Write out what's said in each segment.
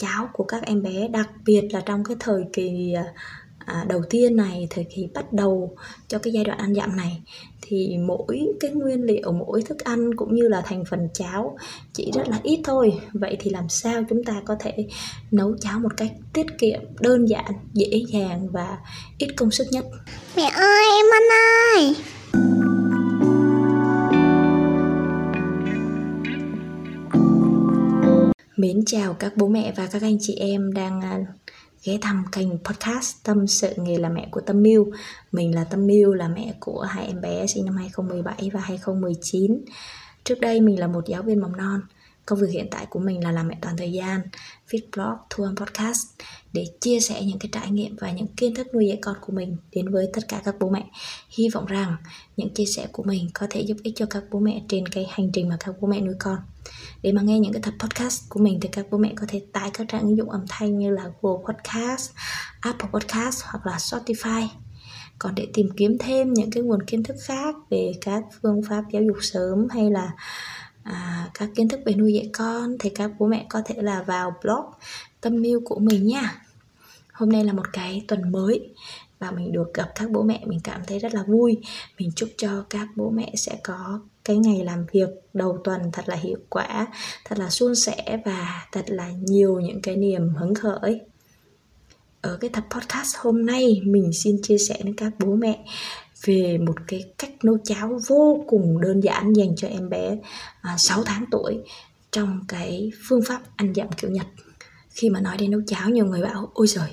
cháo của các em bé, đặc biệt là trong cái thời kỳ đầu tiên này, thời kỳ bắt đầu cho cái giai đoạn ăn dặm này, thì mỗi cái nguyên liệu, mỗi thức ăn cũng như là thành phần cháo chỉ rất là ít thôi. Vậy thì làm sao chúng ta có thể nấu cháo một cách tiết kiệm, đơn giản, dễ dàng và ít công sức nhất? Mẹ ơi, em ăn ơi! Mến chào các bố mẹ và các anh chị em đang ghé thăm kênh podcast Tâm Sự Nghề Làm Mẹ của Tâm Miu. Mình là Tâm Miu, là mẹ của hai em bé sinh năm 2017 và 2019. Trước đây mình là một giáo viên mầm non. Công việc hiện tại của mình là làm mẹ toàn thời gian, viết blog, thu âm podcast để chia sẻ những cái trải nghiệm và những kiến thức nuôi dạy con của mình đến với tất cả các bố mẹ. Hy vọng rằng những chia sẻ của mình có thể giúp ích cho các bố mẹ trên cái hành trình mà các bố mẹ nuôi con. Để mà nghe những cái tập podcast của mình thì các bố mẹ có thể tải các trang ứng dụng âm thanh như là Google Podcast, Apple Podcast hoặc là Spotify. Còn để tìm kiếm thêm những cái nguồn kiến thức khác về các phương pháp giáo dục sớm hay là các kiến thức về nuôi dạy con thì các bố mẹ có thể là vào blog Tâm Miu của mình nha. Hôm nay là một cái tuần mới và mình được gặp các bố mẹ, mình cảm thấy rất là vui. Mình chúc cho các bố mẹ sẽ có cái ngày làm việc đầu tuần thật là hiệu quả, thật là suôn sẻ và thật là nhiều những cái niềm hứng khởi. Ở cái tập podcast hôm nay mình xin chia sẻ đến các bố mẹ về một cái cách nấu cháo vô cùng đơn giản dành cho em bé 6 tháng tuổi trong cái phương pháp ăn dặm kiểu Nhật. Khi mà nói đến nấu cháo, nhiều người bảo ôi giời,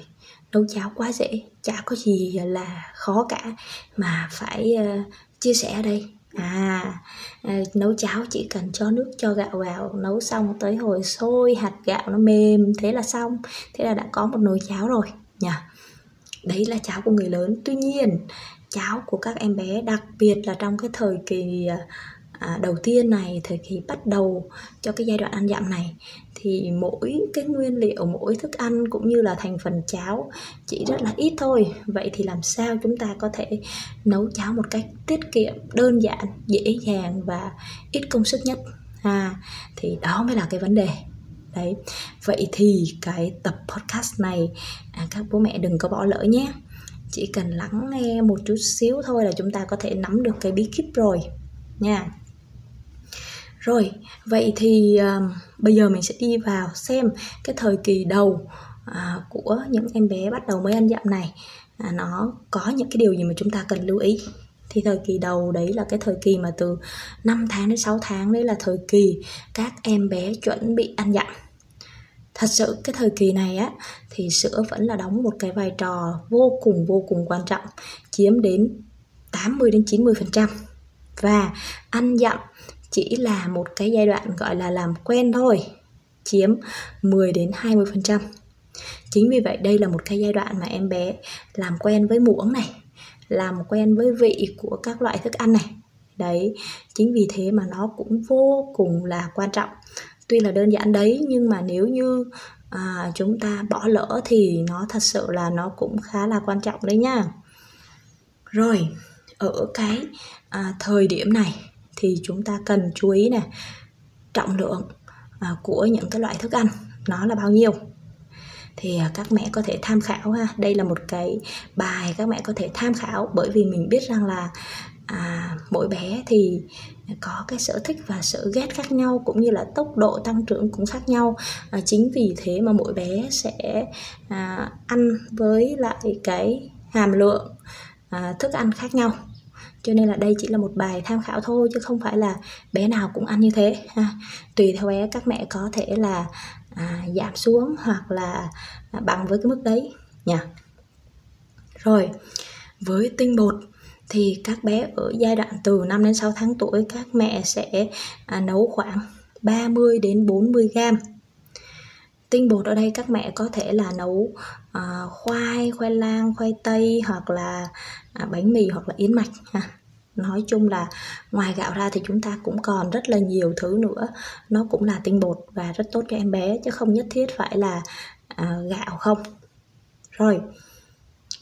nấu cháo quá dễ, chả có gì là khó cả mà phải chia sẻ ở đây. Nấu cháo chỉ cần cho nước cho gạo vào, nấu xong tới hồi sôi hạt gạo nó mềm, thế là xong, thế là đã có một nồi cháo rồi nha. Đấy là cháo của người lớn. Tuy nhiên cháo của các em bé, đặc biệt là trong cái thời kỳ đầu tiên này, thời kỳ bắt đầu cho cái giai đoạn ăn dặm này, thì mỗi cái nguyên liệu, mỗi thức ăn cũng như là thành phần cháo chỉ rất là ít thôi. Vậy thì làm sao chúng ta có thể nấu cháo một cách tiết kiệm, đơn giản, dễ dàng và ít công sức nhất? Thì đó mới là cái vấn đề. Đấy. Vậy thì cái tập podcast này các bố mẹ đừng có bỏ lỡ nhé. Chỉ cần lắng nghe một chút xíu thôi là chúng ta có thể nắm được cái bí kíp rồi nha. Rồi, vậy thì bây giờ mình sẽ đi vào xem cái thời kỳ đầu của những em bé bắt đầu mới ăn dặm này, nó có những cái điều gì mà chúng ta cần lưu ý. Thì thời kỳ đầu đấy là cái thời kỳ mà từ 5 tháng đến 6 tháng, đấy là thời kỳ các em bé chuẩn bị ăn dặm. Thật sự cái thời kỳ này á thì sữa vẫn là đóng một cái vai trò vô cùng quan trọng, chiếm đến 80 đến 90%. Và ăn dặm chỉ là một cái giai đoạn gọi là làm quen thôi, chiếm 10 đến 20%. Chính vì vậy đây là một cái giai đoạn mà em bé làm quen với muỗng này, làm quen với vị của các loại thức ăn này. Đấy, chính vì thế mà nó cũng vô cùng là quan trọng. Tuy là đơn giản đấy nhưng mà nếu như chúng ta bỏ lỡ thì nó thật sự là nó cũng khá là quan trọng đấy nha. Rồi, ở cái thời điểm này thì chúng ta cần chú ý nè, trọng lượng của những cái loại thức ăn nó là bao nhiêu. Thì các mẹ có thể tham khảo ha. Đây là một cái bài các mẹ có thể tham khảo, bởi vì mình biết rằng là mỗi bé thì có cái sở thích và sở ghét khác nhau, cũng như là tốc độ tăng trưởng cũng khác nhau. Chính vì thế mà mỗi bé sẽ ăn với lại cái hàm lượng thức ăn khác nhau. Cho nên là đây chỉ là một bài tham khảo thôi, chứ không phải là bé nào cũng ăn như thế ha. Tùy theo bé các mẹ có thể là giảm xuống hoặc là bằng với cái mức đấy nha. Rồi, với tinh bột thì các bé ở giai đoạn từ 5 đến 6 tháng tuổi, các mẹ sẽ nấu khoảng 30 đến 40 gram. Tinh bột ở đây các mẹ có thể là nấu khoai, khoai lang, khoai tây hoặc là bánh mì hoặc là yến mạch ha. Nói chung là ngoài gạo ra thì chúng ta cũng còn rất là nhiều thứ nữa, nó cũng là tinh bột và rất tốt cho em bé, chứ không nhất thiết phải là gạo không. Rồi,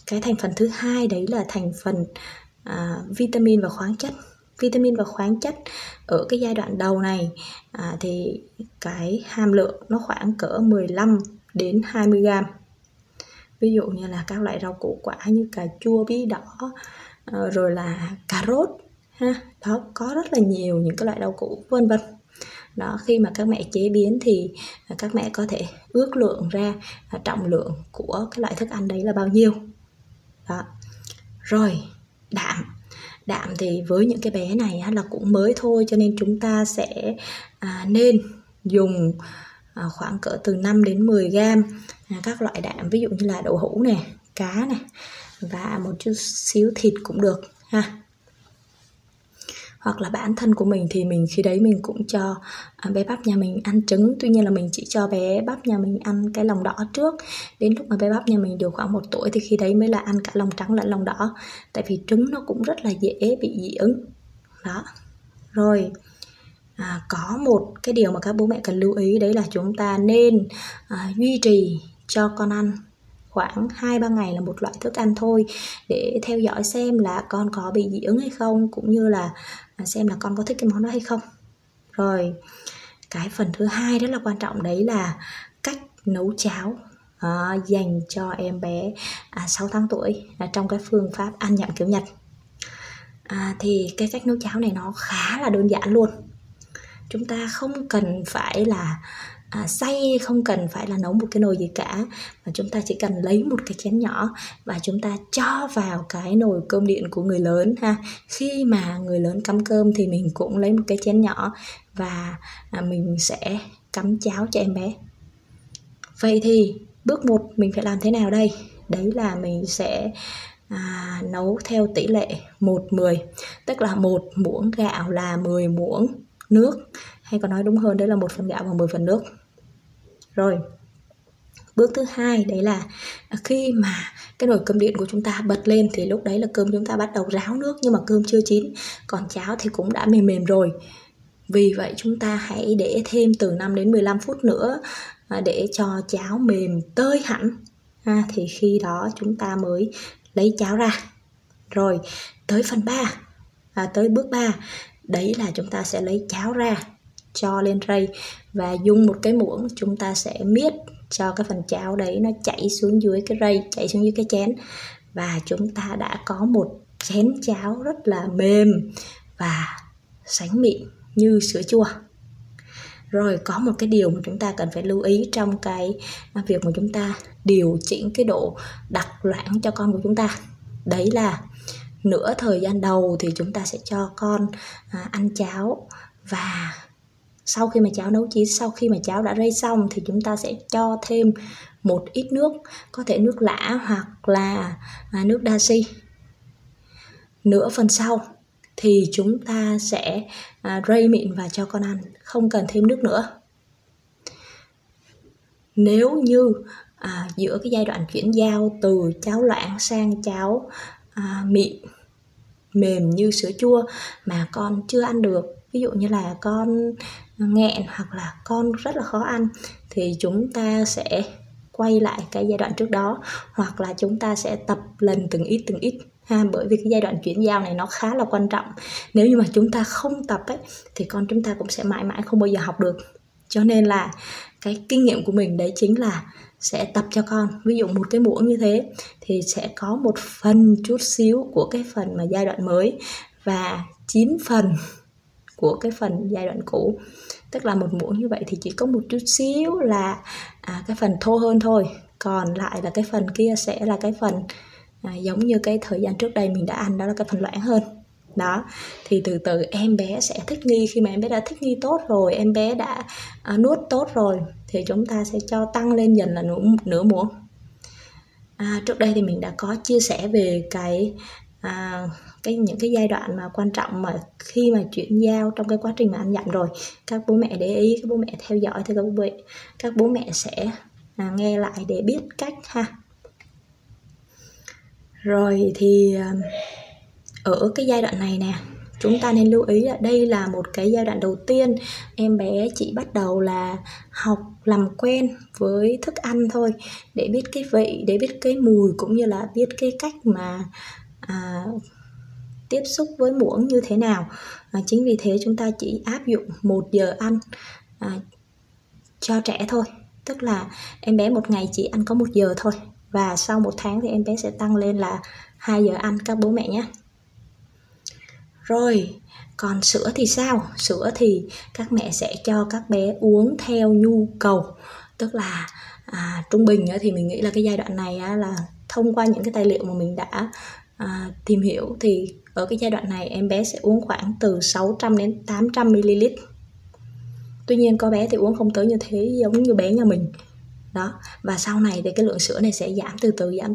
cái thành phần thứ hai đấy là thành phần vitamin và khoáng chất. Vitamin và khoáng chất ở cái giai đoạn đầu này thì cái hàm lượng nó khoảng cỡ 15 đến 20g. Ví dụ như là các loại rau củ quả như cà chua, bí đỏ, rồi là cà rốt ha. Đó, có rất là nhiều những cái loại rau củ vân vân. Đó, khi mà các mẹ chế biến thì các mẹ có thể ước lượng ra trọng lượng của cái loại thức ăn đấy là bao nhiêu. Đó. Rồi, đạm thì với những cái bé này là cũng mới thôi, cho nên chúng ta sẽ nên dùng khoảng cỡ từ 5 đến 10 gram các loại đạm, ví dụ như là đậu hũ nè, cá nè và một chút xíu thịt cũng được ha. Hoặc là bản thân của mình thì mình khi đấy mình cũng cho bé bắp nhà mình ăn trứng. Tuy nhiên là mình chỉ cho bé bắp nhà mình ăn cái lòng đỏ trước. Đến lúc mà bé bắp nhà mình được khoảng 1 tuổi thì khi đấy mới là ăn cả lòng trắng lẫn lòng đỏ. Tại vì trứng nó cũng rất là dễ bị dị ứng. Đó. Rồi có một cái điều mà các bố mẹ cần lưu ý, đấy là chúng ta nên duy trì cho con ăn khoảng 2-3 ngày là một loại thức ăn thôi, để theo dõi xem là con có bị dị ứng hay không, cũng như là xem là con có thích cái món đó hay không. Rồi, cái phần thứ hai rất là quan trọng, đấy là cách nấu cháo dành cho em bé 6 tháng tuổi trong cái phương pháp ăn dặm kiểu Nhật. Thì cái cách nấu cháo này nó khá là đơn giản luôn. Chúng ta không cần phải là xay, không cần phải là nấu một cái nồi gì cả, mà chúng ta chỉ cần lấy một cái chén nhỏ và chúng ta cho vào cái nồi cơm điện của người lớn ha. Khi mà người lớn cắm cơm thì mình cũng lấy một cái chén nhỏ và mình sẽ cắm cháo cho em bé. Vậy thì bước 1 mình phải làm thế nào đây? Đấy là mình sẽ nấu theo tỷ lệ 1:10, tức là 1 muỗng gạo là 10 muỗng nước, hay còn nói đúng hơn đấy là 1 phần gạo và 10 phần nước. Rồi, bước thứ hai đấy là khi mà cái nồi cơm điện của chúng ta bật lên thì lúc đấy là cơm chúng ta bắt đầu ráo nước, nhưng mà cơm chưa chín, còn cháo thì cũng đã mềm mềm rồi. Vì vậy chúng ta hãy để thêm từ 5 đến 15 phút nữa để cho cháo mềm tơi hẳn. Thì khi đó chúng ta mới lấy cháo ra. Rồi, tới tới bước 3, đấy là chúng ta sẽ lấy cháo ra, cho lên rây và dùng một cái muỗng chúng ta sẽ miết cho cái phần cháo đấy nó chảy xuống dưới cái rây, chảy xuống dưới cái chén, và chúng ta đã có một chén cháo rất là mềm và sánh mịn như sữa chua. Rồi, có một cái điều mà chúng ta cần phải lưu ý trong cái việc mà chúng ta điều chỉnh cái độ đặc loãng cho con của chúng ta, đấy là nửa thời gian đầu thì chúng ta sẽ cho con ăn cháo, và sau khi mà cháo nấu chín, sau khi mà cháo đã rây xong thì chúng ta sẽ cho thêm một ít nước, có thể nước lã hoặc là nước dashi. Nửa phần sau thì chúng ta sẽ rây mịn và cho con ăn, không cần thêm nước nữa. Nếu như giữa cái giai đoạn chuyển giao từ cháo loãng sang cháo mịn, mềm như sữa chua mà con chưa ăn được, ví dụ như là con nghẹn hoặc là con rất là khó ăn, thì chúng ta sẽ quay lại cái giai đoạn trước đó, hoặc là chúng ta sẽ tập lần từng ít ha. Bởi vì cái giai đoạn chuyển giao này nó khá là quan trọng. Nếu như mà chúng ta không tập ấy, thì con chúng ta cũng sẽ mãi mãi không bao giờ học được. Cho nên là cái kinh nghiệm của mình đấy chính là sẽ tập cho con, ví dụ một cái muỗng như thế thì sẽ có một phần chút xíu của cái phần mà giai đoạn mới và 9 phần của cái phần giai đoạn cũ. Tức là một muỗng như vậy thì chỉ có một chút xíu là cái phần thô hơn thôi, còn lại là cái phần kia sẽ là cái phần giống như cái thời gian trước đây mình đã ăn, đó là cái phần loãng hơn. Đó, thì từ từ em bé sẽ thích nghi. Khi mà em bé đã thích nghi tốt rồi, em bé đã nuốt tốt rồi, thì chúng ta sẽ cho tăng lên dần là nửa muỗng. Trước đây thì mình đã có chia sẻ về những cái giai đoạn mà quan trọng mà khi mà chuyển giao trong cái quá trình mà ăn dặm rồi. Các bố mẹ để ý, các bố mẹ theo dõi thì các bố mẹ sẽ nghe lại để biết cách ha. Rồi thì ở cái giai đoạn này nè, chúng ta nên lưu ý là đây là một cái giai đoạn đầu tiên em bé chỉ bắt đầu là học làm quen với thức ăn thôi, để biết cái vị, để biết cái mùi, cũng như là biết cái cách mà tiếp xúc với muỗng như thế nào. Chính vì thế chúng ta chỉ áp dụng 1 giờ ăn cho trẻ thôi. Tức là em bé một ngày chỉ ăn có 1 giờ thôi. Và sau 1 tháng thì em bé sẽ tăng lên là 2 giờ ăn các bố mẹ nhé. Rồi, còn sữa thì sao? Sữa thì các mẹ sẽ cho các bé uống theo nhu cầu. Tức là trung bình thì mình nghĩ là cái giai đoạn này là thông qua những cái tài liệu mà mình đã tìm hiểu thì ở cái giai đoạn này em bé sẽ uống khoảng từ 600 đến 800ml. Tuy nhiên có bé thì uống không tới như thế, giống như bé nhà mình đó. Và sau này thì cái lượng sữa này sẽ giảm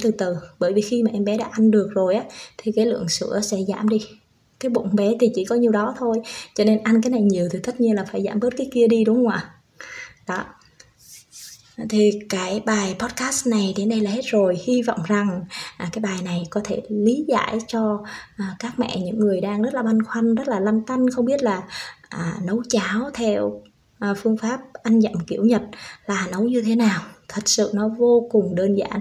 từ từ. Bởi vì khi mà em bé đã ăn được rồi á thì cái lượng sữa sẽ giảm đi. Cái bụng bé thì chỉ có nhiêu đó thôi, cho nên ăn cái này nhiều thì tất nhiên là phải giảm bớt cái kia đi, đúng không ạ? Đó. Thì cái bài podcast này đến đây là hết rồi. Hy vọng rằng cái bài này có thể lý giải cho các mẹ, những người đang rất là băn khoăn, rất là lăn tăn, không biết là nấu cháo theo phương pháp ăn dặm kiểu Nhật là nấu như thế nào. Thật sự nó vô cùng đơn giản,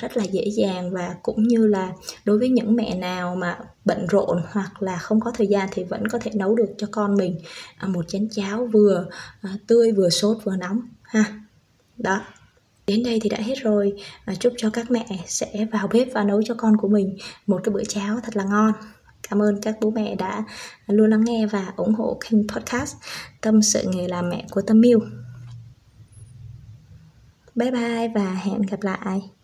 rất là dễ dàng, và cũng như là đối với những mẹ nào mà bận rộn hoặc là không có thời gian thì vẫn có thể nấu được cho con mình một chén cháo vừa tươi, vừa sốt, vừa nóng ha. Đó, đến đây thì đã hết rồi. Chúc cho các mẹ sẽ vào bếp và nấu cho con của mình một cái bữa cháo thật là ngon. Cảm ơn các bố mẹ đã luôn lắng nghe và ủng hộ kênh podcast Tâm sự nghề làm mẹ của Tâm Miu. Bye bye và hẹn gặp lại.